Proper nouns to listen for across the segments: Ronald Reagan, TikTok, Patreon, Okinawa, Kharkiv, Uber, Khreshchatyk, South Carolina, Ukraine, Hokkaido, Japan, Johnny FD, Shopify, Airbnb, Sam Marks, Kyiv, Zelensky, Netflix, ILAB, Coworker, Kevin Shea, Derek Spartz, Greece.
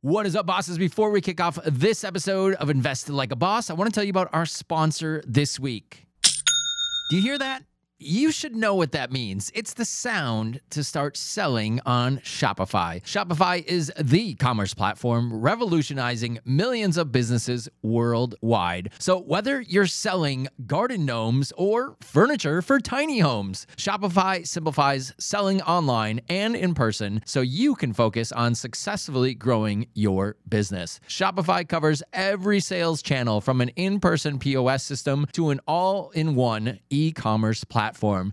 What is up, bosses? Before we kick off this episode of Invested Like a Boss, I want to tell you about our sponsor this week. Do you hear that? You should know what that means. It's the sound to start selling on Shopify. Shopify is the commerce platform revolutionizing millions of businesses worldwide. So whether you're selling garden gnomes or furniture for tiny homes, Shopify simplifies selling online and in person so you can focus on successfully growing your business. Shopify covers every sales channel from an in-person POS system to an all-in-one e-commerce platform.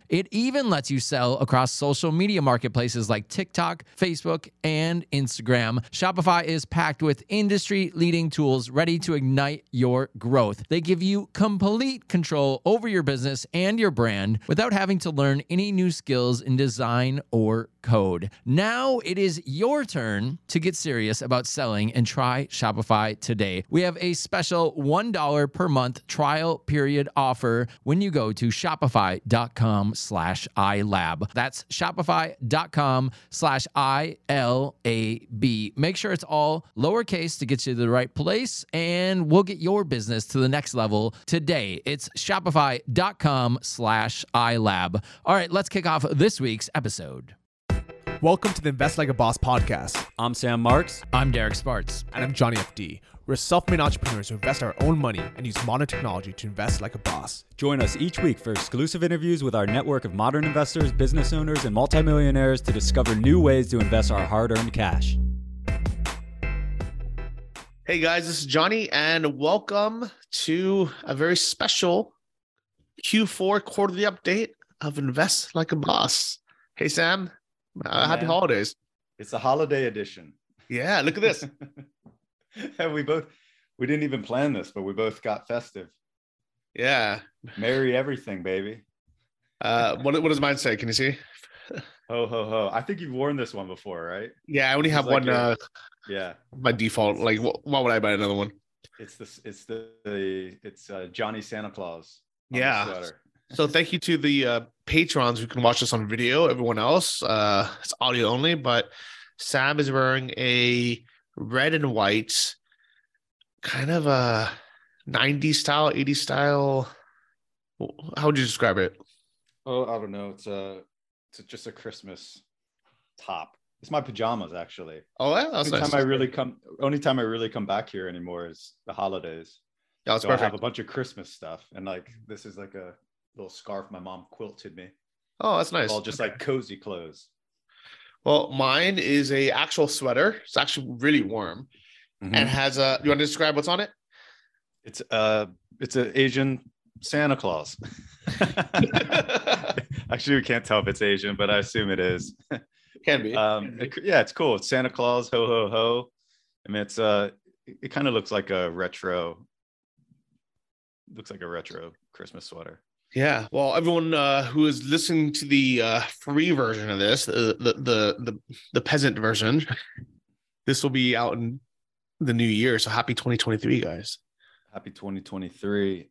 It even lets you sell across social media marketplaces like TikTok, Facebook, and Instagram. Shopify is packed with industry-leading tools ready to ignite your growth. They give you complete control over your business and your brand without having to learn any new skills in design or code. Now it is your turn to get serious about selling and try Shopify today. We have a special $1 per month trial period offer when you go to Shopify.com/ILAB. That's Shopify.com/ILAB. Make sure it's all lowercase to get you to the right place, and we'll get your business to the next level today. It's Shopify.com/ILAB. All right, let's kick off this week's episode. Welcome to the Invest Like a Boss podcast. I'm Sam Marks. I'm Derek Spartz. And I'm Johnny FD. We're self-made entrepreneurs who invest our own money and use modern technology to invest like a boss. Join us each week for exclusive interviews with our network of modern investors, business owners, and multimillionaires to discover new ways to invest our hard-earned cash. Hey guys, this is Johnny, and welcome to a very special Q4 quarterly update of Invest Like a Boss. Hey Sam. Happy holidays. It's a holiday edition. Yeah, look at this. And we didn't even plan this, but we both got festive. Yeah. Merry everything, baby. What does mine say? Can you see? Ho, ho, ho. I think you've worn this one before, right? Yeah, I only have one. My default. Like, why would I buy another one? It's Johnny Santa Claus. Yeah. So thank you to the patrons who can watch us on video. Everyone else, it's audio only, but Sam is wearing a red and white kind of a 90s style, 80s style. How would you describe it? Oh, I don't know. It's just a Christmas top. It's my pajamas, actually. Oh, yeah, that's nice. Only time I really come back here anymore is the holidays. Yeah, that's perfect. I have a bunch of Christmas stuff, and like this is like a little scarf my mom quilted me. Oh, that's nice. All just like cozy clothes. Well, mine is a actual sweater. It's actually really warm, and has a. You want to describe what's on it? It's an Asian Santa Claus. Actually, we can't tell if it's Asian, but I assume it is. Can be. It's cool. It's Santa Claus, ho ho ho. I mean, it kind of looks like a retro Christmas sweater. Yeah, well, everyone who is listening to the free version of this, the peasant version, this will be out in the new year. So happy 2023, guys! Happy 2023!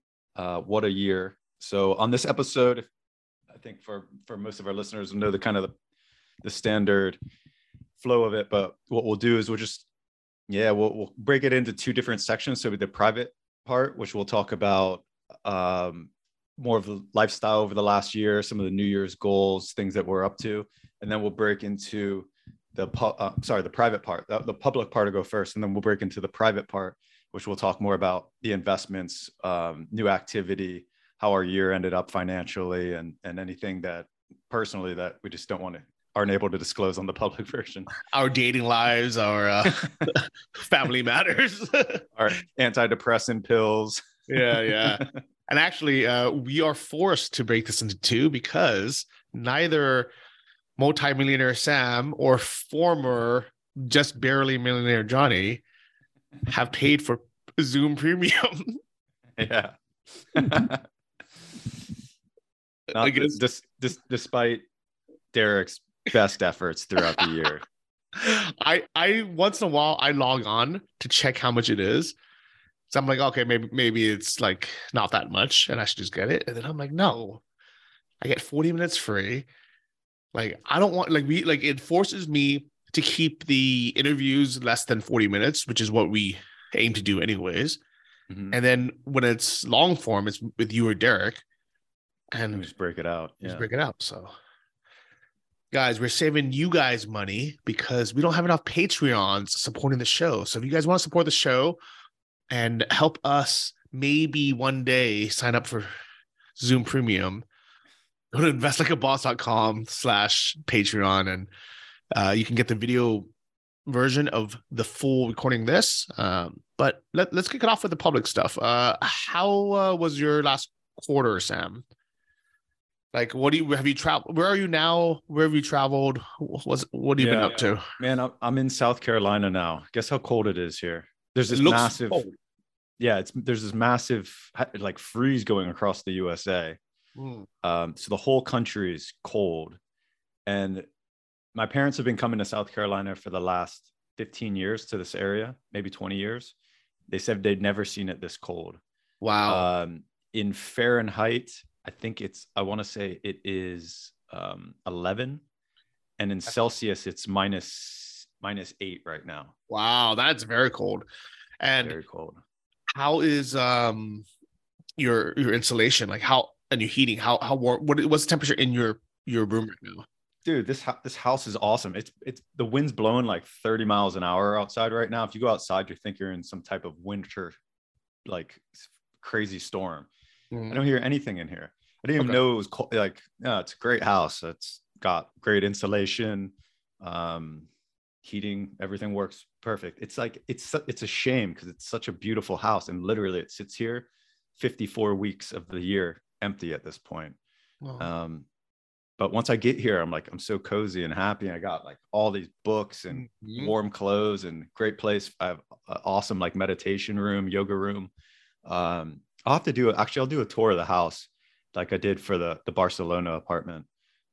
What a year! So on this episode, I think for most of our listeners, will know the standard flow of it. But what we'll do is we'll break it into two different sections. So with the private part, which we'll talk about. More of the lifestyle over the last year, some of the New Year's goals, things that we're up to, and then we'll break into the private part. The public part will go first, and then we'll break into the private part, which we'll talk more about the investments, new activity, how our year ended up financially, and anything that personally that we just aren't able to disclose on the public version. Our dating lives, our family matters, our antidepressant pills. Yeah. And actually, we are forced to break this into two because neither multimillionaire Sam or former just barely millionaire Johnny have paid for Zoom Premium. Yeah. Despite Derek's best efforts throughout the year. I once in a while, I log on to check how much it is. So I'm like, okay, maybe it's like not that much and I should just get it. And then I'm like, no, I get 40 minutes free. Like, I don't want, like it forces me to keep the interviews less than 40 minutes, which is what we aim to do anyways. Mm-hmm. And then when it's long form, it's with you or Derek. And we just break it out. Just break it out. So guys, we're saving you guys money because we don't have enough Patreons supporting the show. So if you guys want to support the show and help us maybe one day sign up for Zoom Premium, go to investlikeaboss.com/Patreon and you can get the video version of the full recording of this. But let's kick it off with the public stuff. How was your last quarter, Sam? Like, have you traveled? Where are you now? Where have you traveled? What have you been up to? Man, I'm in South Carolina now. Guess how cold it is here. There's this massive cold. Yeah, there's this massive like freeze going across the USA. Mm. So the whole country is cold. And my parents have been coming to South Carolina for the last 15 years to this area, maybe 20 years. They said they'd never seen it this cold. Wow. In Fahrenheit, I think it is 11. And in Celsius, it's minus 8 right now. Wow. That's very cold. And very cold. How is your insulation? Like and your heating, how warm, what's the temperature in your room right now? Dude, this house is awesome. It's the wind's blowing like 30 miles an hour outside right now. If you go outside, you think you're in some type of winter, like crazy storm. Mm-hmm. I don't hear anything in here. I didn't even know it was cold. Like, no, it's a great house. It's got great insulation, heating. Everything works perfect. It's like it's a shame because it's such a beautiful house, and literally it sits here 54 weeks of the year empty at this point. Wow. But once I get here, I'm like, I'm so cozy and happy. And I got like all these books and warm clothes and great place. I have an awesome like meditation room, yoga room. I'll do a tour of the house like I did for the Barcelona apartment.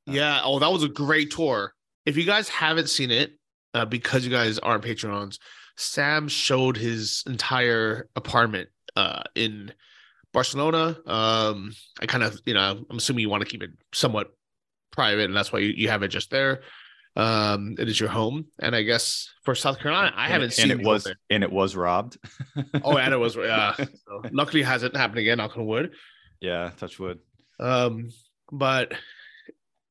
Yeah. Oh, that was a great tour. If you guys haven't seen it, because you guys aren't Patreons, Sam showed his entire apartment in Barcelona. I kind of, I'm assuming you want to keep it somewhat private, and that's why you have it just there. It is your home, and I guess for South Carolina, it was robbed. Oh, and it was. So luckily, it hasn't happened again. Knock on wood. Yeah, touch wood. But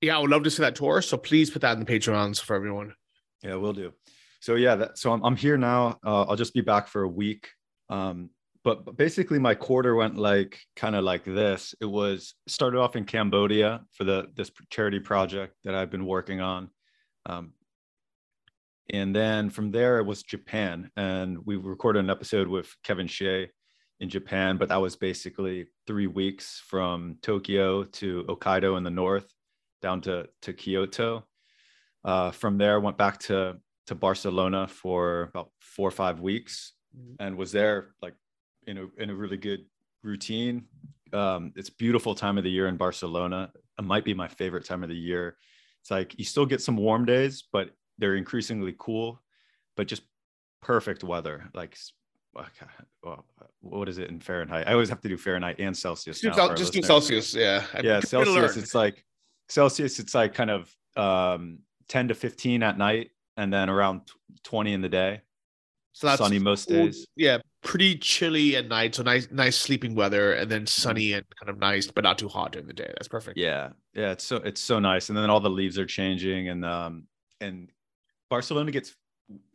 yeah, I would love to see that tour. So please put that in the Patreons for everyone. Yeah, we'll do. So yeah, so I'm here now. I'll just be back for a week. But basically my quarter went like kind of like this. It was started off in Cambodia for this charity project that I've been working on. And then from there it was Japan, and we recorded an episode with Kevin Shea in Japan, but that was basically 3 weeks from Tokyo to Hokkaido in the north down to Kyoto. From there, went back to Barcelona for about 4 or 5 weeks and was there like in a really good routine. It's beautiful time of the year in Barcelona. It might be my favorite time of the year. It's like you still get some warm days, but they're increasingly cool, but just perfect weather. Like, well, what is it in Fahrenheit? I always have to do Fahrenheit and Celsius. Just do Celsius. Yeah. Yeah. Celsius. It's like kind of 10 to 15 at night, and then around 20 in the day. So that's sunny most days. Yeah, pretty chilly at night, so nice sleeping weather, and then sunny and kind of nice, but not too hot during the day. That's perfect. Yeah, it's so nice, and then all the leaves are changing, and Barcelona gets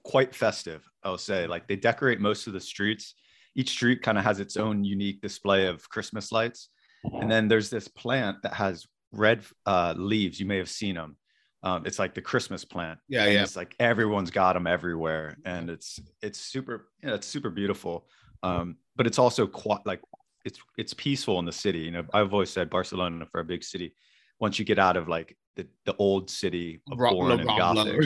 quite festive. I'll say, like, they decorate most of the streets. Each street kind of has its own unique display of Christmas lights, and then there's this plant that has red leaves. You may have seen them. It's like the Christmas plant. Yeah, and yeah. It's like everyone's got them everywhere, and it's super beautiful. But it's also it's peaceful in the city. I've always said Barcelona for a big city. Once you get out of like the old city of Rambla, and Gothic,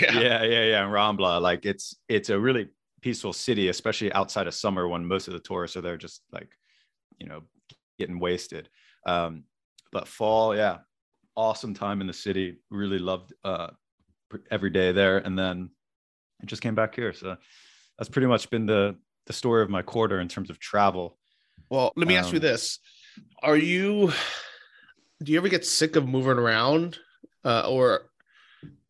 yeah, and Rambla, like it's a really peaceful city, especially outside of summer when most of the tourists are there, just like getting wasted. But fall, yeah. Awesome time in the city, really loved every day there, and then I just came back here, so that's pretty much been the story of my quarter in terms of travel. Well, let me ask you this. Do you ever get sick of moving around, or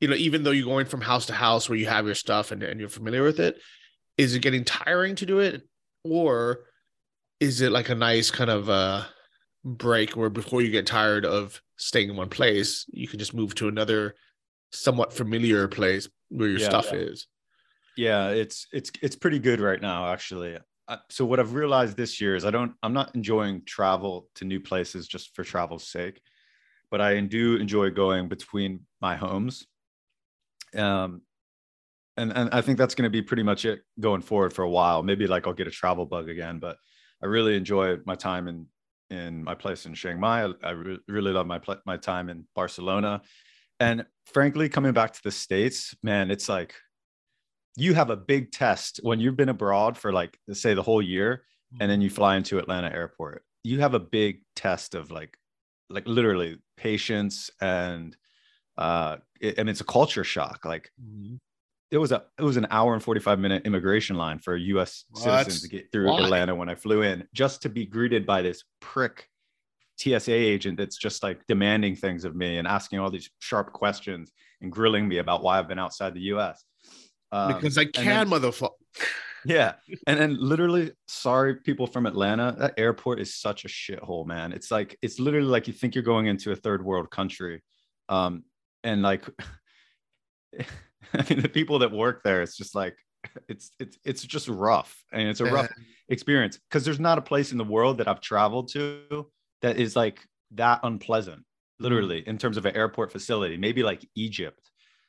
you know, even though you're going from house to house where you have your stuff and you're familiar with it, is it getting tiring to do it? Or is it like a nice kind of break where before you get tired of staying in one place, you can just move to another somewhat familiar place where your stuff is? Yeah, it's pretty good right now, actually. So what I've realized this year is I'm not enjoying travel to new places just for travel's sake, but I do enjoy going between my homes. And I think that's going to be pretty much it going forward for a while. Maybe like I'll get a travel bug again, but I really enjoy my time in my place in Chiang Mai. I really love my time in Barcelona. And frankly, coming back to the States, man, it's like, you have a big test when you've been abroad for like, let's say the whole year, and then you fly into Atlanta airport. You have a big test of like literally patience and it's a culture shock. Like it was an hour and 45 minute immigration line for a U.S. citizen to get through Atlanta when I flew in, just to be greeted by this prick TSA agent that's just like demanding things of me and asking all these sharp questions and grilling me about why I've been outside the U.S. Because I can, motherfucker. Yeah. And then literally, sorry, people from Atlanta, that airport is such a shithole, man. It's like, it's literally like you think you're going into a third world country. And like, I mean, the people that work there, it's just like, it's just rough. And it's a rough experience, because there's not a place in the world that I've traveled to that is like that unpleasant, literally, in terms of an airport facility. Maybe like Egypt.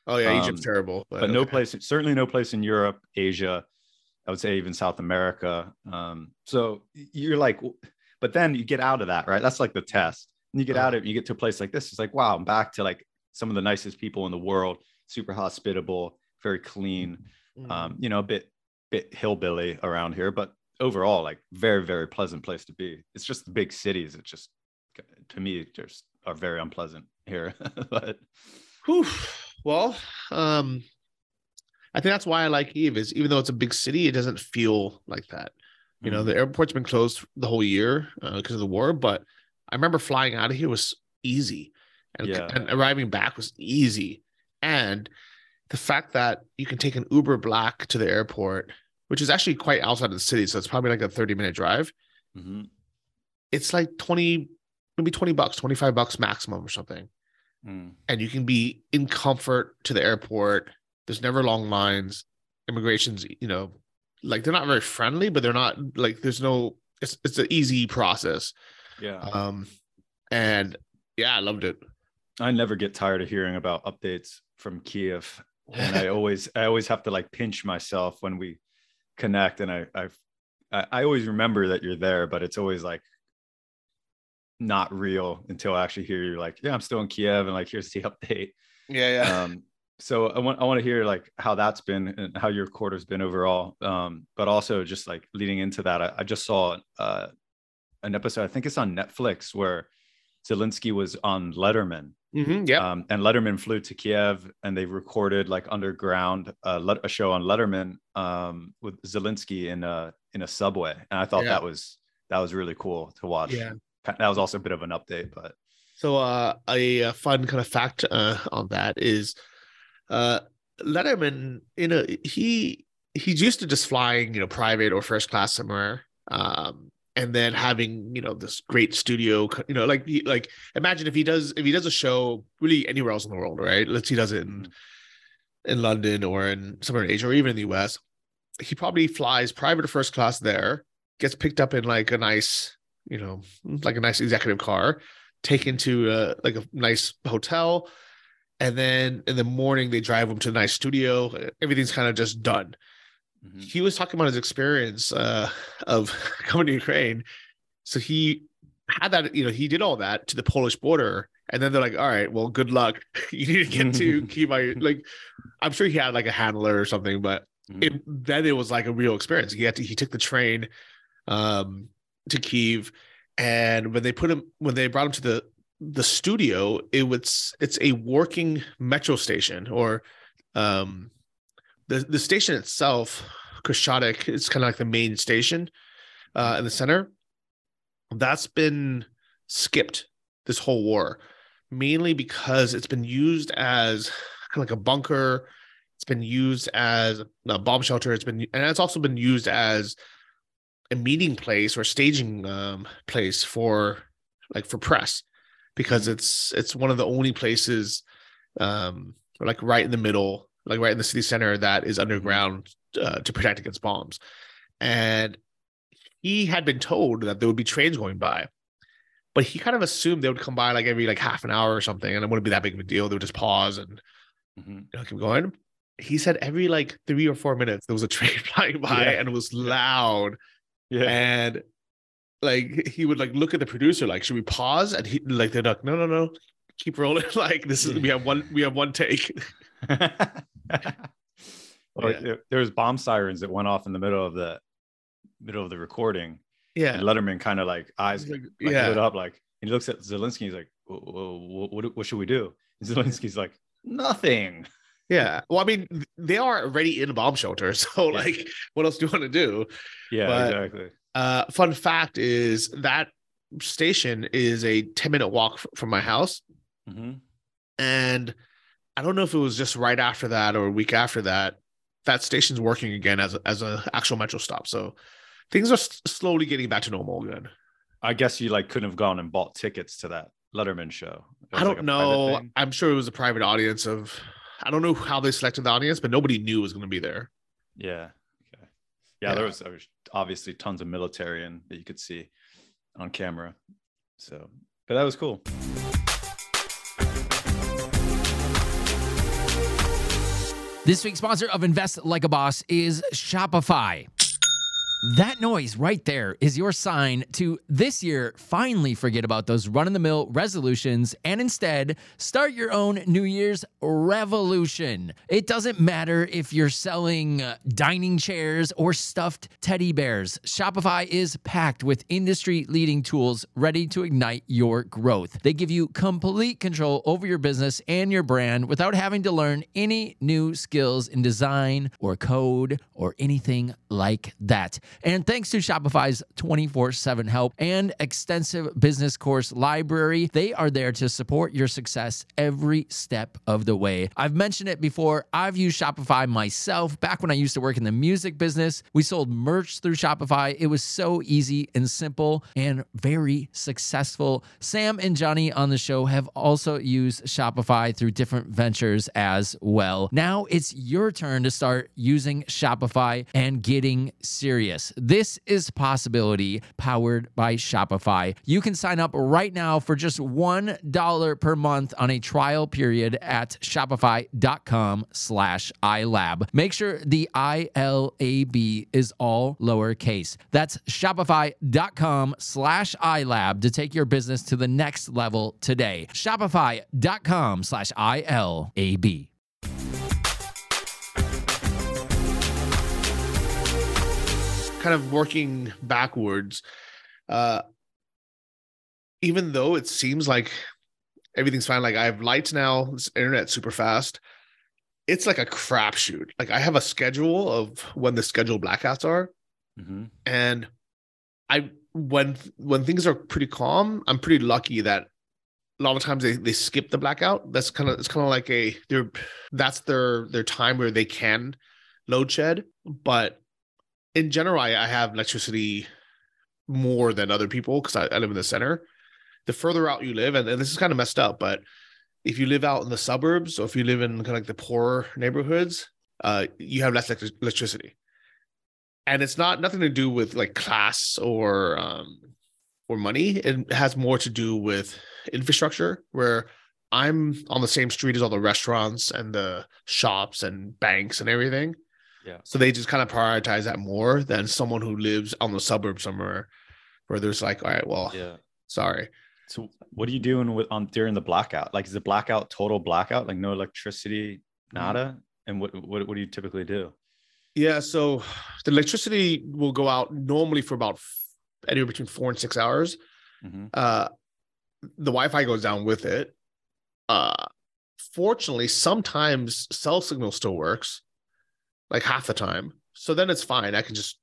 Oh yeah, Egypt's terrible, but no place, certainly no place in Europe, Asia, I would say even South America. So you're like, but then you get out of that, right? That's like the test. And you get out of it, you get to a place like this. It's like, wow, I'm back to like some of the nicest people in the world, super hospitable, very clean, you know, a bit hillbilly around here, but overall, like very, very pleasant place to be. It's just the big cities. It just, to me, just are very unpleasant here, but whew. Well, I think that's why I like Kyiv, is even though it's a big city, it doesn't feel like that. You know, the airport's been closed the whole year because of the war, but I remember flying out of here was easy, and arriving back was easy. And the fact that you can take an Uber Black to the airport, which is actually quite outside of the city, so it's probably like a 30-minute drive. It's like $20, $25 maximum or something. And you can be in comfort to the airport. There's never long lines. Immigration's, you know, like they're not very friendly, but they're not like, there's no, it's an easy process. Yeah. And yeah, I loved it. I never get tired of hearing about updates from Kyiv. And I always have to like pinch myself when we connect. And I always remember that you're there, but it's always like, not real until I actually hear you're like, yeah, I'm still in Kyiv, and like, here's the update. Yeah. So I want to hear like how that's been and how your quarter's been overall. But also just like leading into that, I just saw an episode, I think it's on Netflix, where Zelensky was on Letterman. And Letterman flew to Kyiv, and they recorded like underground a show on Letterman with Zelensky in a subway, and I thought that was really cool to watch. Yeah. That was also a bit of an update, but so a fun kind of fact on that is Letterman, you know, he's used to just flying, you know, private or first class somewhere, and then having, you know, this great studio, you know, like imagine if he does a show really anywhere else in the world, right? Let's he does it in London or in somewhere in Asia or even in the US, he probably flies private or first class there, gets picked up in like a nice, you know, like a nice executive car, taken to like a nice hotel. And then in the morning, they drive him to a nice studio. Everything's kind of just done. He was talking about his experience of coming to Ukraine. So he had that, you know, he did all that to the Polish border. And then they're like, all right, well, good luck. You need to get to Kyiv. Like, I'm sure he had like a handler or something, but then it was like a real experience. He took the train, to Kyiv, and when they brought him to the studio, it's a working metro station, or the station itself, Khreshchatyk, it's kind of like the main station in the center. That's been skipped this whole war, mainly because it's been used as kind of like a bunker. It's been used as a bomb shelter. And it's also been used as a meeting place or staging place for press, because it's one of the only places right in the middle, like right in the city center, that is underground to protect against bombs. And he had been told that there would be trains going by, but he kind of assumed they would come by every half an hour or something, and it wouldn't be that big of a deal. They would just pause and keep going. He said every 3 or 4 minutes there was a train flying by, and it was loud. Yeah. And he would look at the producer, should we pause? And he they're like, no, keep rolling. This is we have one take. There was bomb sirens that went off in the middle of the recording. Yeah. And Letterman kind of eyes lit up, and he looks at Zelensky. He's like, what should we do? And Zelensky's like, nothing. Yeah. Well, I mean, they are already in a bomb shelter. So what else do you want to do? Yeah, but, exactly. Fun fact is that station is a 10-minute walk from my house. Mm-hmm. And I don't know if it was just right after that or a week after that, that station's working again as a actual metro stop. So things are slowly getting back to normal again. I guess you couldn't have gone and bought tickets to that Letterman show. I don't know. I'm sure it was a private audience of, I don't know how they selected the audience, but nobody knew it was going to be there. Yeah. Okay. Yeah. There was obviously tons of military and that you could see on camera. So, but that was cool. This week's sponsor of Invest Like a Boss is Shopify. That noise right there is your sign to this year finally forget about those run-of-the-mill resolutions and instead start your own New Year's revolution. It doesn't matter if you're selling dining chairs or stuffed teddy bears. Shopify is packed with industry-leading tools ready to ignite your growth. They give you complete control over your business and your brand without having to learn any new skills in design or code or anything like that. And thanks to Shopify's 24/7 help and extensive business course library, they are there to support your success every step of the way. I've mentioned it before. I've used Shopify myself back when I used to work in the music business. We sold merch through Shopify. It was so easy and simple and very successful. Sam and Johnny on the show have also used Shopify through different ventures as well. Now it's your turn to start using Shopify and getting serious. This is Possibility, powered by Shopify. You can sign up right now for just $1 per month on a trial period at shopify.com/ILAB. Make sure the ILAB is all lowercase. That's shopify.com/ILAB to take your business to the next level today. Shopify.com/ILAB. Kind of working backwards, even though it seems like everything's fine, I have lights now, this internet's super fast, it's like a crapshoot. I have a schedule of when the scheduled blackouts are, and when things are pretty calm, I'm pretty lucky that a lot of times they skip the blackout. That's their time where they can load shed, but in general, I have electricity more than other people because I live in the center. The further out you live, and this is kind of messed up, but if you live out in the suburbs or if you live in kind of the poorer neighborhoods, you have less electricity. And it's nothing to do with class or money. It has more to do with infrastructure, where I'm on the same street as all the restaurants and the shops and banks and everything. Yeah. So they just kind of prioritize that more than someone who lives on the suburb somewhere where there's all right, well, yeah, sorry. So what are you doing during the blackout? Is the blackout total blackout? No electricity, nada? And what do you typically do? Yeah. So the electricity will go out normally for about anywhere between 4 and 6 hours. The Wi-Fi goes down with it. Fortunately, sometimes cell signal still works. Half the time. So then it's fine. I can just,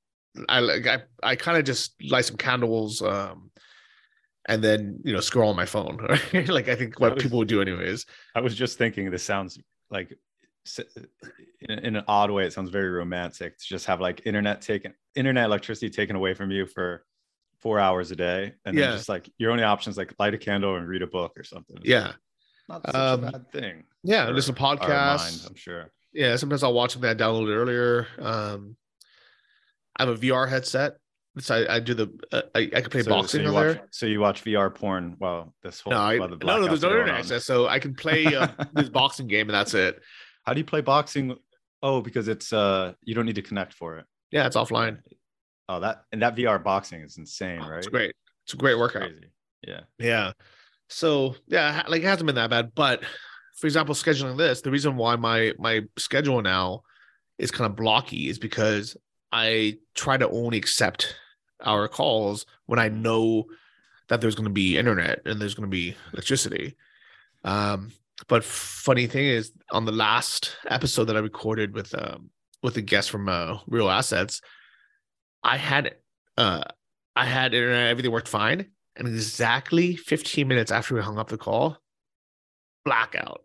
I kind of just light some candles, and then, scroll on my phone. I think what people would do anyways. I was just thinking this sounds like in an odd way, it sounds very romantic to just have like internet electricity taken away from you for 4 hours a day. And then just like your only option is like light a candle and read a book or something. It's like, not such a bad thing. Yeah. There's a podcast. Mind, I'm sure. Yeah. Sometimes I'll watch something I downloaded earlier. I have a VR headset. So I can play boxing on there. So you watch VR porn while this whole... No, there's no internet access. So I can play this boxing game and that's it. How do you play boxing? Oh, because it's you don't need to connect for it. Yeah, it's offline. Oh, that VR boxing is insane, right? It's great. It's a great workout. Crazy. Yeah. Yeah. So yeah, like it hasn't been that bad. But for example, scheduling this, the reason why my schedule now is kind of blocky is because I try to only accept our calls when I know that there's going to be internet and there's going to be electricity. But funny thing is, on the last episode that I recorded with a guest from Real Assets, I had internet, everything worked fine, and exactly 15 minutes after we hung up the call, blackout.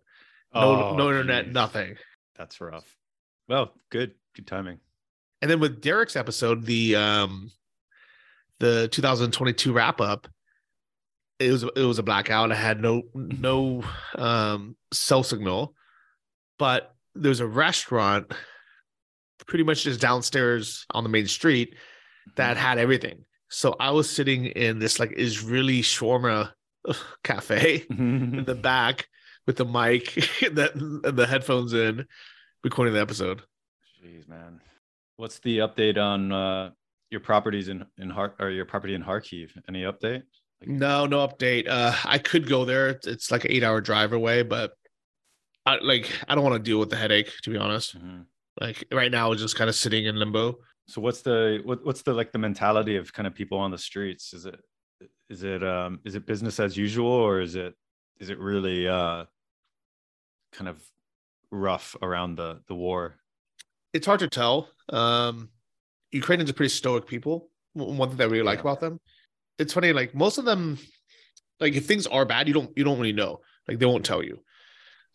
No internet, geez. Nothing. That's rough. Well, good timing. And then with Derek's episode, the 2022 wrap up, it was a blackout. I had no cell signal, but there was a restaurant pretty much just downstairs on the main street that had everything. So I was sitting in this like Israeli shawarma cafe in the back with the mic and the headphones in, recording the episode. Jeez, man. What's the update on your properties in Kharkiv? Any update? No update. I could go there. It's like an 8-hour drive away, but I don't want to deal with the headache, to be honest. Mm-hmm. Like right now, it's just kind of sitting in limbo. So what's the like the mentality of kind of people on the streets? Is it business as usual, or is it really kind of rough around the war? It's hard to tell. Ukrainians are pretty stoic people. One thing that I really like about them. It's funny, like most of them, like if things are bad, you don't really know. Like they won't tell you.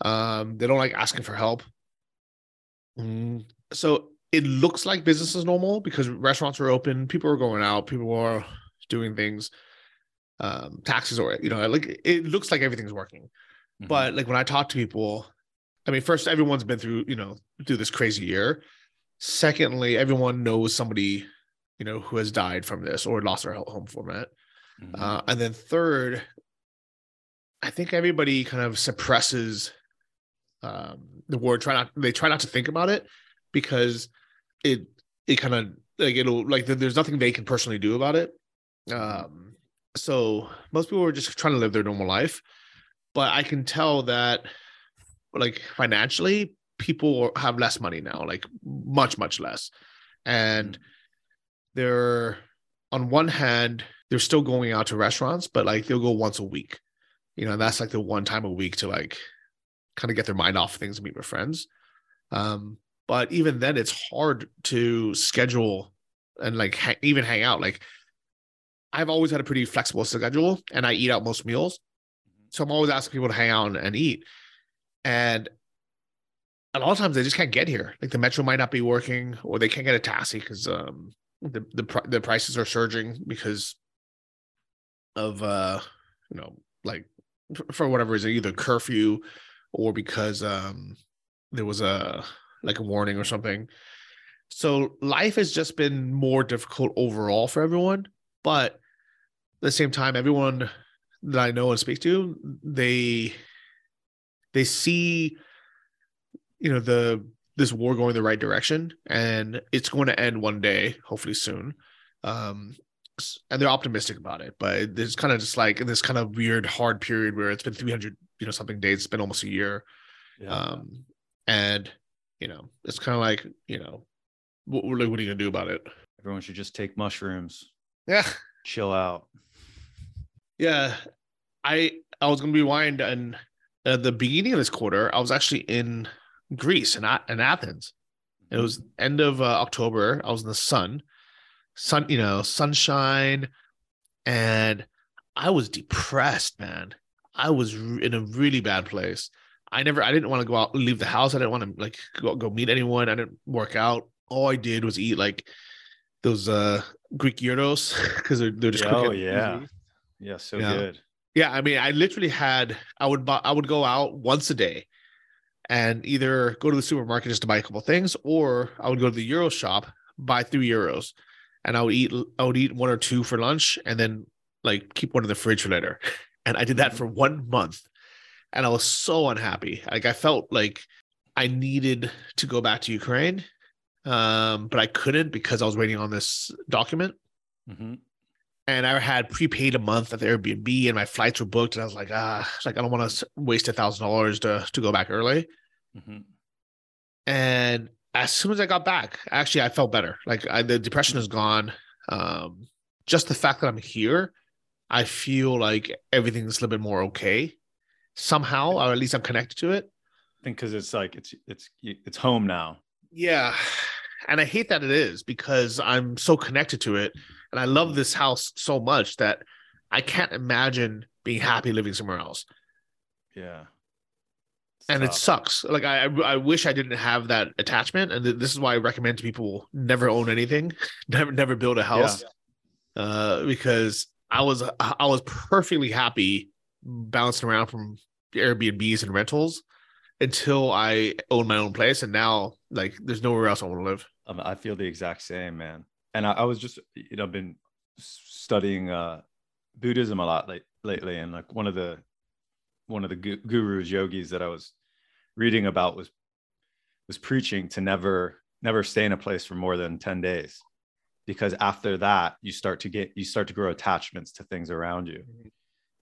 They don't like asking for help. So it looks like business is normal because restaurants are open, people are going out, people are doing things, taxis or like it looks like everything's working. Mm-hmm. But like when I talk to people, I mean, first, everyone's been through, through this crazy year. Secondly, everyone knows somebody, who has died from this or lost their home format. Mm-hmm. And then third, I think everybody kind of suppresses the war. They try not to think about it because it kind of like it'll like there's nothing they can personally do about it. So most people are just trying to live their normal life, but I can tell that. Like financially, people have less money now, like much less. And they're on one hand, they're still going out to restaurants, but like they'll go once a week, and that's like the one time a week to like kind of get their mind off things and meet with friends. But even then it's hard to schedule and like even hang out. Like I've always had a pretty flexible schedule and I eat out most meals. So I'm always asking people to hang out and eat. And a lot of times they just can't get here. Like the metro might not be working, or they can't get a taxi because the prices are surging because of like for whatever reason, either curfew or because there was a warning or something. So life has just been more difficult overall for everyone. But at the same time, everyone that I know and speak to, they see, this war going the right direction, and it's going to end one day, hopefully soon. And they're optimistic about it, but there's kind of just like in this kind of weird, hard period where it's been 300, something days, it's been almost a year. Yeah. And it's kind of like, what are you going to do about it? Everyone should just take mushrooms. Yeah. Chill out. Yeah. I was going to rewind and... At the beginning of this quarter, I was actually in Greece and in Athens. It was end of October. I was in the sunshine, and I was depressed, man. I was in a really bad place. I didn't want to go out, leave the house. I didn't want to like go meet anyone. I didn't work out. All I did was eat like those Greek gyros because they're just cooking. Good. Yeah, I mean, I would go out once a day and either go to the supermarket just to buy a couple of things, or I would go to the Euro shop, buy €3, and I would eat one or two for lunch and then like keep one in the fridge for later. And I did that for 1 month. And I was so unhappy. Like I felt like I needed to go back to Ukraine, but I couldn't because I was waiting on this document. Mm-hmm. And I had prepaid a month at the Airbnb, and my flights were booked. And I was like, I don't want to waste $1,000 to go back early. Mm-hmm. And as soon as I got back, actually, I felt better. Like the depression is gone. Just the fact that I'm here, I feel like everything's a little bit more okay. Somehow, or at least I'm connected to it. I think because it's like it's home now. Yeah, and I hate that it is because I'm so connected to it, and I love this house so much that I can't imagine being happy living somewhere else. Yeah, and it sucks. Like I wish I didn't have that attachment, and this is why I recommend to people never own anything, never build a house, because I was perfectly happy bouncing around from Airbnbs and rentals until I own my own place. And now like there's nowhere else I want to live. I feel the exact same, man. And I was just, you know, I've been studying Buddhism a lot lately. And like one of the gurus, yogis that I was reading about was preaching to never stay in a place for more than 10 days. Because after that, you start to grow attachments to things around you. Mm-hmm.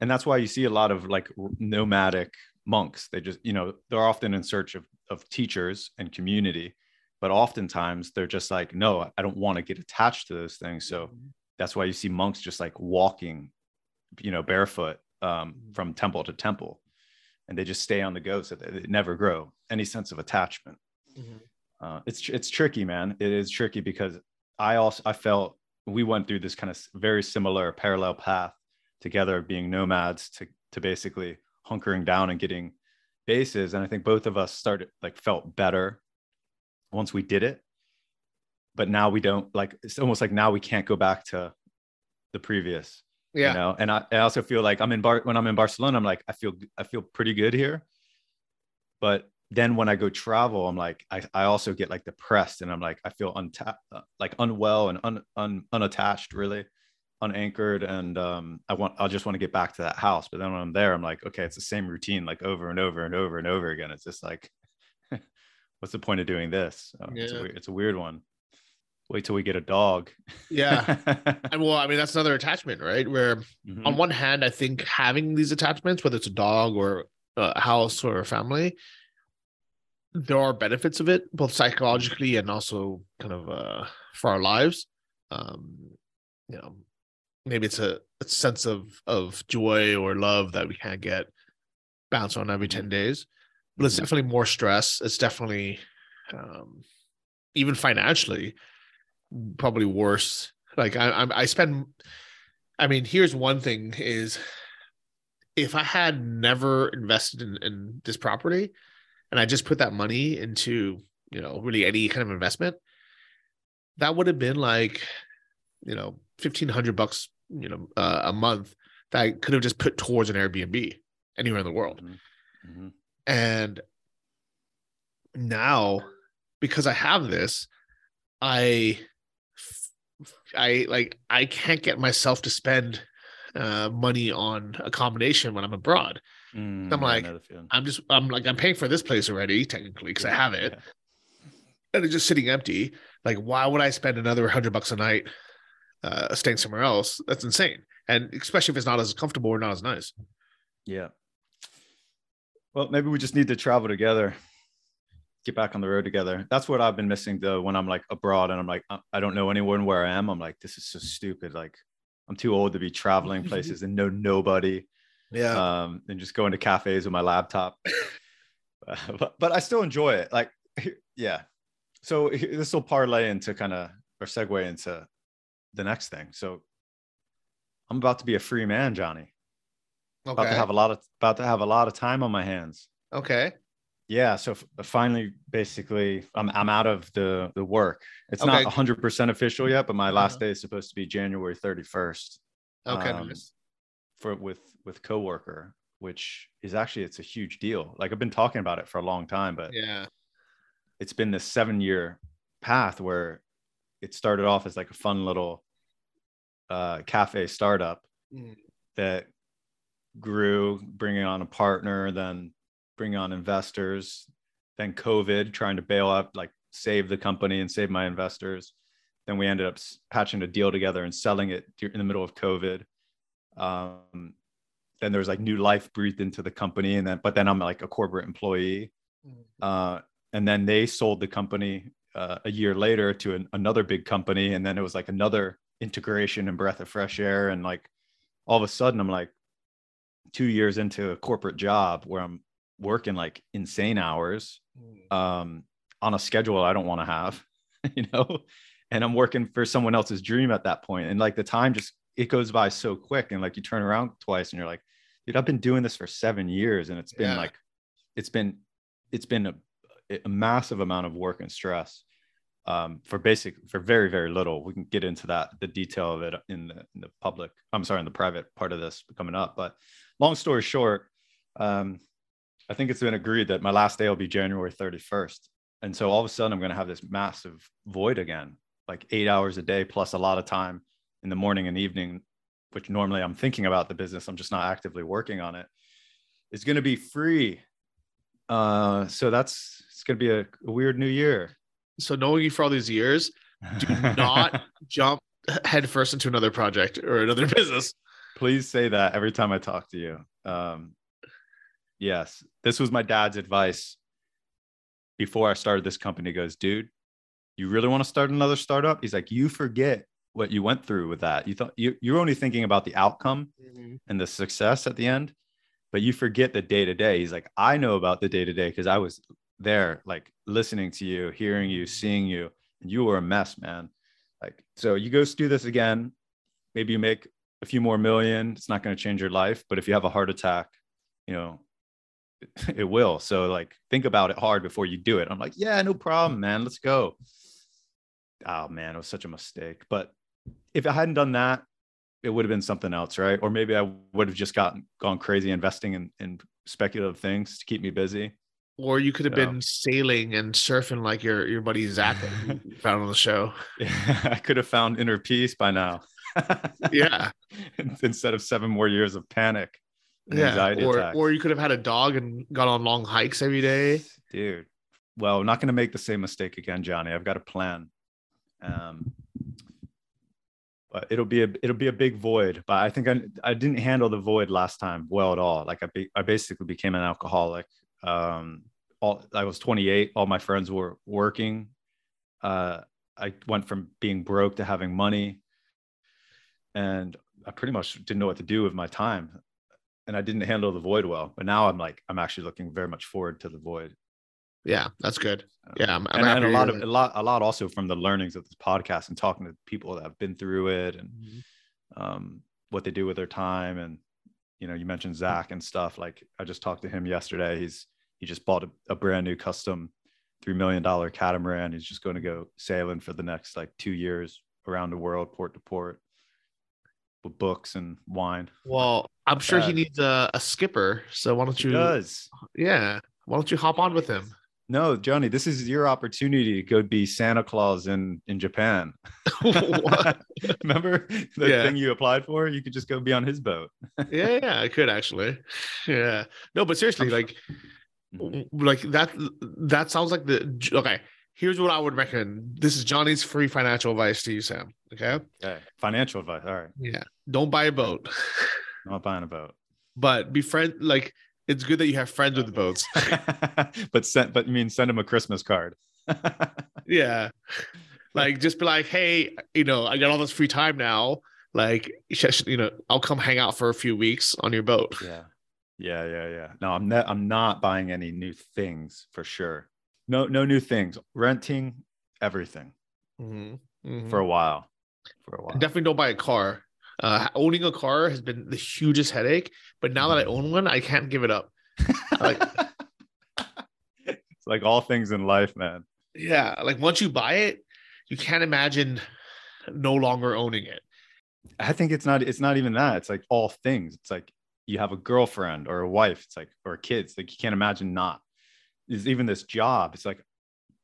And that's why you see a lot of like nomadic monks. They just, you know, they're often in search of teachers and community, but oftentimes they're just like, no, I don't want to get attached to those things. So that's why you see monks just like walking, you know, barefoot from temple to temple, and they just stay on the go. So they never grow any sense of attachment. Mm-hmm. It's tricky, man. It is tricky because I felt we went through this kind of very similar parallel path together, being nomads to basically hunkering down and getting bases. And I think both of us felt better once we did it, but now we don't it's almost like now we can't go back to the previous, you know? And I also feel like when I'm in Barcelona, I'm like, I feel pretty good here. But then when I go travel, I'm like, I also get like depressed, and I'm like, I feel unwell and unattached, really unanchored, and I just want to get back to that house. But then when I'm there, I'm like, okay, it's the same routine, like over and over and over and over again. It's just like, what's the point of doing this? It's a weird one. Wait till we get a dog. Yeah. And well, I mean, that's another attachment, right? Where on one hand, I think having these attachments, whether it's a dog or a house or a family, there are benefits of it, both psychologically and also kind of for our lives. You know, maybe it's a sense of joy or love that we can't get bounced on every 10 days, but it's definitely more stress. It's definitely, even financially, probably worse. Like here's one thing is, if I had never invested in this property and I just put that money into, you know, really any kind of investment, that would have been like, you know, $1,500, you know, a month that I could have just put towards an Airbnb anywhere in the world. Mm-hmm. And now, because I have this, I can't get myself to spend money on accommodation when I'm abroad. I'm like, I'm paying for this place already, technically, because I have it, and it's just sitting empty. Like, why would I spend another $100 a night staying somewhere else? That's insane. And especially if it's not as comfortable or not as nice. Yeah. Well, maybe we just need to travel together, get back on the road together. That's what I've been missing though. When I'm like abroad and I'm like, I don't know anyone where I am. I'm like, this is so stupid. Like I'm too old to be traveling places and know nobody. Yeah. And just going to cafes with my laptop, but I still enjoy it. Like, yeah. So this will parlay into segue into the next thing. So I'm about to be a free man, Johnny. Okay. About to have a lot of time on my hands. Okay. Yeah. So finally, basically, I'm out of the work. It's okay. Not 100% official yet, but my last day is supposed to be January 31st. Okay. Nice. With Coworker, which is actually, it's a huge deal. Like I've been talking about it for a long time, but yeah, it's been this 7-year path where it started off as like a fun little cafe startup that grew, bringing on a partner, then bring on investors, then COVID, trying to bail up, like save the company and save my investors. Then we ended up patching a deal together and selling it in the middle of COVID. Then there's like new life breathed into the company. And then, but then I'm like a corporate employee. And then they sold the company a year later to another big company. And then it was like another integration and breath of fresh air. And like, all of a sudden I'm like 2 years into a corporate job where I'm working like insane hours, on a schedule I don't want to have, you know, and I'm working for someone else's dream at that point. And like the time just, it goes by so quick. And like, you turn around twice and you're like, dude, I've been doing this for 7 years. And it's been like, it's been a massive amount of work and stress, for very, very little. We can get into that, the detail of it in the private part of this coming up, but long story short, I think it's been agreed that my last day will be January 31st. And so all of a sudden I'm going to have this massive void again, like 8 hours a day, plus a lot of time in the morning and evening, which normally I'm thinking about the business. I'm just not actively working on it. It's going to be free. So it's going to be a weird new year. So knowing you for all these years, do not jump headfirst into another project or another business. Please say that every time I talk to you. Yes. This was my dad's advice before I started this company. He goes, dude, you really want to start another startup? He's like, you forget what you went through with that. You thought you're only thinking about the outcome and the success at the end, but you forget the day-to-day. He's like, I know about the day-to-day because I was there, like listening to you, hearing you, seeing you, and you were a mess, man. Like, so you go do this again, maybe you make a few more million. It's not going to change your life, but if you have a heart attack, you know, it will. So like, think about it hard before you do it. I'm like, yeah, no problem, man. Let's go. Oh man, it was such a mistake. But if I hadn't done that, it would have been something else, right? Or maybe I would have just gone crazy investing in speculative things to keep me busy. Or you could have been sailing and surfing like your buddy Zach that you found on the show. Yeah, I could have found inner peace by now. Yeah. Instead of 7 more years of panic. Yeah, or you could have had a dog and got on long hikes every day. Dude, well, I'm not going to make the same mistake again, Johnny. I've got a plan. But it'll be a big void. But I think I didn't handle the void last time well at all. Like I basically became an alcoholic. I was 28. All my friends were working. I went from being broke to having money, and I pretty much didn't know what to do with my time. And I didn't handle the void well, but now I'm like, I'm actually looking very much forward to the void. Yeah, that's good. Yeah. I'm a lot also from the learnings of this podcast and talking to people that have been through it and what they do with their time. And, you know, you mentioned Zach and stuff. Like I just talked to him yesterday. He just bought a brand new custom $3 million catamaran. He's just going to go sailing for the next like 2 years around the world, port to port, with books and wine. Well, I'm sure he needs a skipper. So why don't you? He does. Yeah. Why don't you hop on with him? No, Johnny, this is your opportunity to go be Santa Claus in Japan. What? Remember the thing you applied for? You could just go be on his boat. Yeah, I could actually. Yeah. No, but seriously, like that sounds like okay. Here's what I would recommend. This is Johnny's free financial advice to you, Sam. Okay. Okay. Financial advice. All right. Yeah. Don't buy a boat. I'm not buying a boat. But befriend, like, it's good that you have friends with boats. But you mean send them a Christmas card. Yeah. Like, just be like, hey, you know, I got all this free time now. Like, you know, I'll come hang out for a few weeks on your boat. Yeah. Yeah. Yeah. Yeah. No, I'm not buying any new things for sure. No new things. Renting everything for a while. And definitely don't buy a car. Owning a car has been the hugest headache, but now that I own one, I can't give it up. Like, It's like all things in life, man. Yeah. Like once you buy it, you can't imagine no longer owning it. I think it's not even that. It's like all things. It's like you have a girlfriend or a wife. It's like, or kids. Like you can't imagine not. There's even this job. It's like,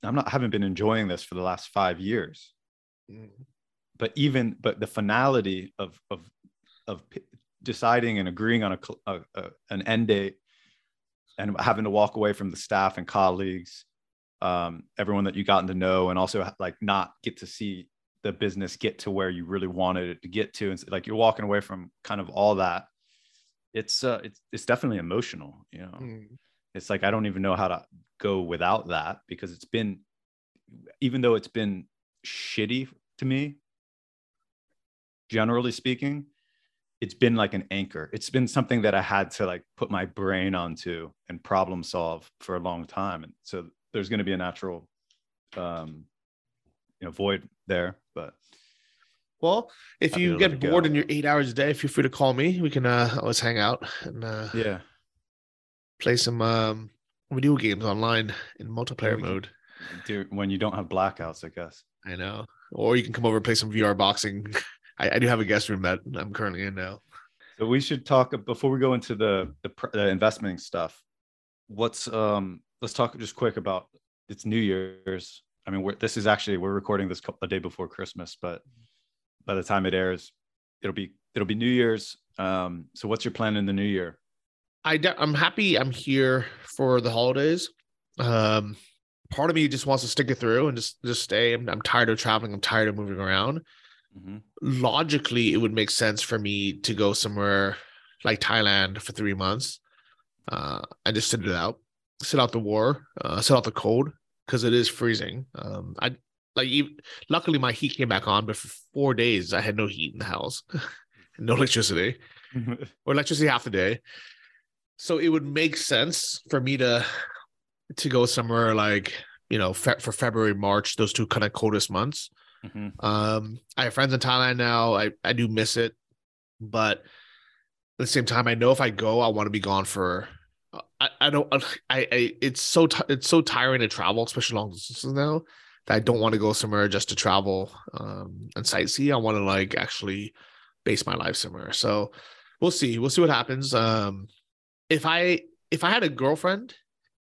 I haven't been enjoying this for the last 5 years. Mm-hmm. But the finality of deciding and agreeing on an end date and having to walk away from the staff and colleagues, everyone that you gotten to know, and also like not get to see the business get to where you really wanted it to get to. And like, you're walking away from kind of all that. It's definitely emotional, you know. Mm. It's like, I don't even know how to go without that, because even though it's been shitty to me, generally speaking, it's been like an anchor. It's been something that I had to like put my brain onto and problem solve for a long time. And so there's going to be a natural, void there, but. Well, if you get bored in your 8 hours a day, feel free to call me. We can always hang out and play some video games online in multiplayer mode. Dude, when you don't have blackouts, I guess. I know. Or you can come over and play some VR boxing. I do have a guest room that I'm currently in now. So we should talk before we go into the investment stuff. Let's talk just quick about, it's New Year's. I mean, we're recording this a day before Christmas, but by the time it airs, it'll be New Year's. So what's your plan in the new year? I'm happy I'm here for the holidays. Part of me just wants to stick it through and just stay. I'm tired of traveling. I'm tired of moving around. Mm-hmm. Logically, it would make sense for me to go somewhere like Thailand for 3 months. I just sit out the war, sit out the cold, because it is freezing. Luckily my heat came back on, but for 4 days I had no heat in the house, no electricity, or electricity half the day. So it would make sense for me to go somewhere like, for February, March, those two kind of coldest months. Mm-hmm. I have friends in Thailand now. I do miss it, but at the same time, I know if I go, I want to be gone for. It's so tiring to travel, especially long distances now, that I don't want to go somewhere just to travel and sightsee. I want to like actually base my life somewhere. So we'll see what happens. If I had a girlfriend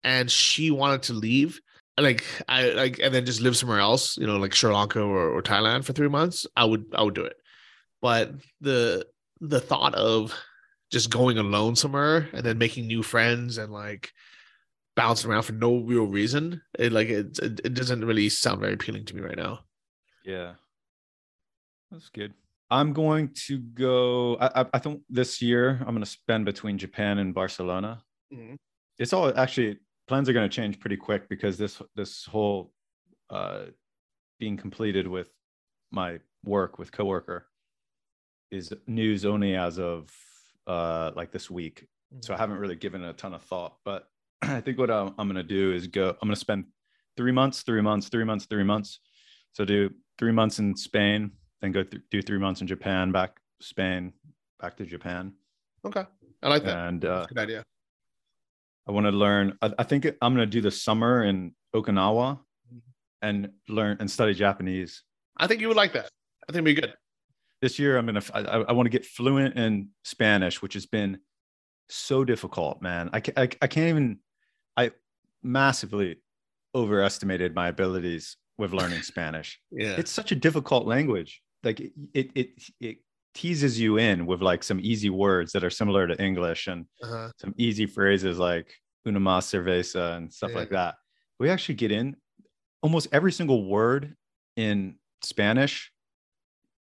and she wanted to leave, and then just live somewhere else, like Sri Lanka or Thailand for 3 months, I would do it. But the thought of just going alone somewhere and then making new friends and like bouncing around for no real reason, it doesn't really sound very appealing to me right now. Yeah, that's good. I'm going to go. I think this year I'm going to spend between Japan and Barcelona. Mm-hmm. It's all actually plans are going to change pretty quick, because this whole being completed with my work with Coworker is news only as of this week. So I haven't really given it a ton of thought, but I think what I'm going to do is I'm going to spend 3 months. So do 3 months in Spain, then do 3 months in Japan, back Spain, back to Japan. Okay. I like that. And that's a good idea. I want to learn. I think I'm going to do the summer in Okinawa and learn and study Japanese. I think you would like that. I think it'd be good. This year, I want to get fluent in Spanish, which has been so difficult, man. I massively overestimated my abilities with learning Spanish. Yeah. It's such a difficult language. Like it teases you in with like some easy words that are similar to English and some easy phrases like una más cerveza and stuff like that. We actually get in almost every single word in Spanish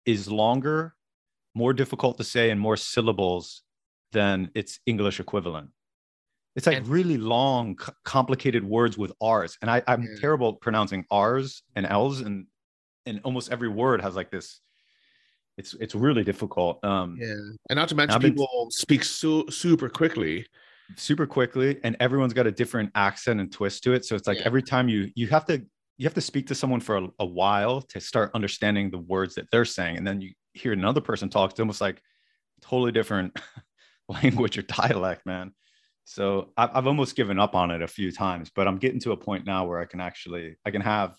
is longer, more difficult to say, and more syllables than its English equivalent. It's like really long, complicated words with R's. And I'm terrible at pronouncing R's and L's, and almost every word has like this. It's really difficult. And not to mention people speak super quickly, and everyone's got a different accent and twist to it. So it's like every time you have to speak to someone for a while to start understanding the words that they're saying, and then you hear another person talk. It's almost like totally different language or dialect, man. So I've almost given up on it a few times, but I'm getting to a point now where I can have,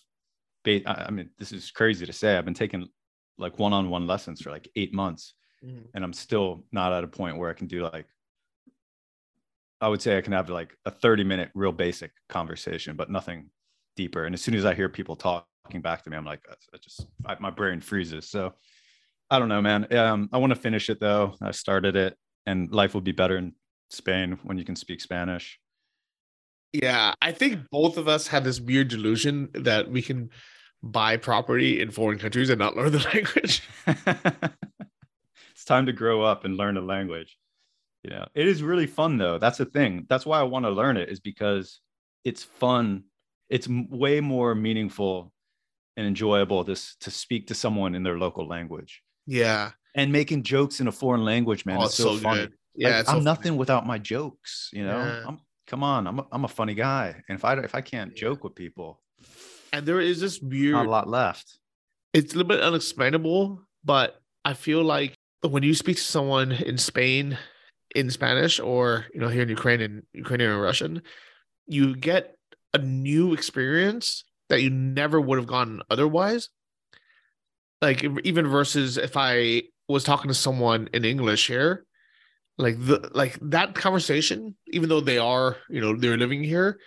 I mean, this is crazy to say, I've been taking like one-on-one lessons for like 8 months, and I'm still not at a point where I can do like, I would say I can have like a 30-minute real basic conversation, but nothing deeper. And as soon as I hear people talking back to me, I'm like, my brain freezes. So I don't know, man. I want to finish it though. I started it, and life will be better in Spain when you can speak Spanish. Yeah, I think both of us have this weird delusion that we can buy property in foreign countries and not learn the language. It's time to grow up and learn a language. You know, it is really fun though. That's the thing. That's why I want to learn it, is because it's fun. It's way more meaningful and enjoyable to speak to someone in their local language. Yeah. And making jokes in a foreign language, man. It's so funny. Good. Yeah, like, I'm so nothing funny without my jokes, you know. Yeah. I'm a funny guy, and if I can't joke with people, and there is this weird, not a lot left. It's a little bit unexplainable, but I feel like when you speak to someone in Spain in Spanish, or you know, here in Ukraine in Ukrainian or Russian, you get a new experience that you never would have gotten otherwise. Like even versus if I was talking to someone in English here. Like that conversation, even though they are, you know, they're living here,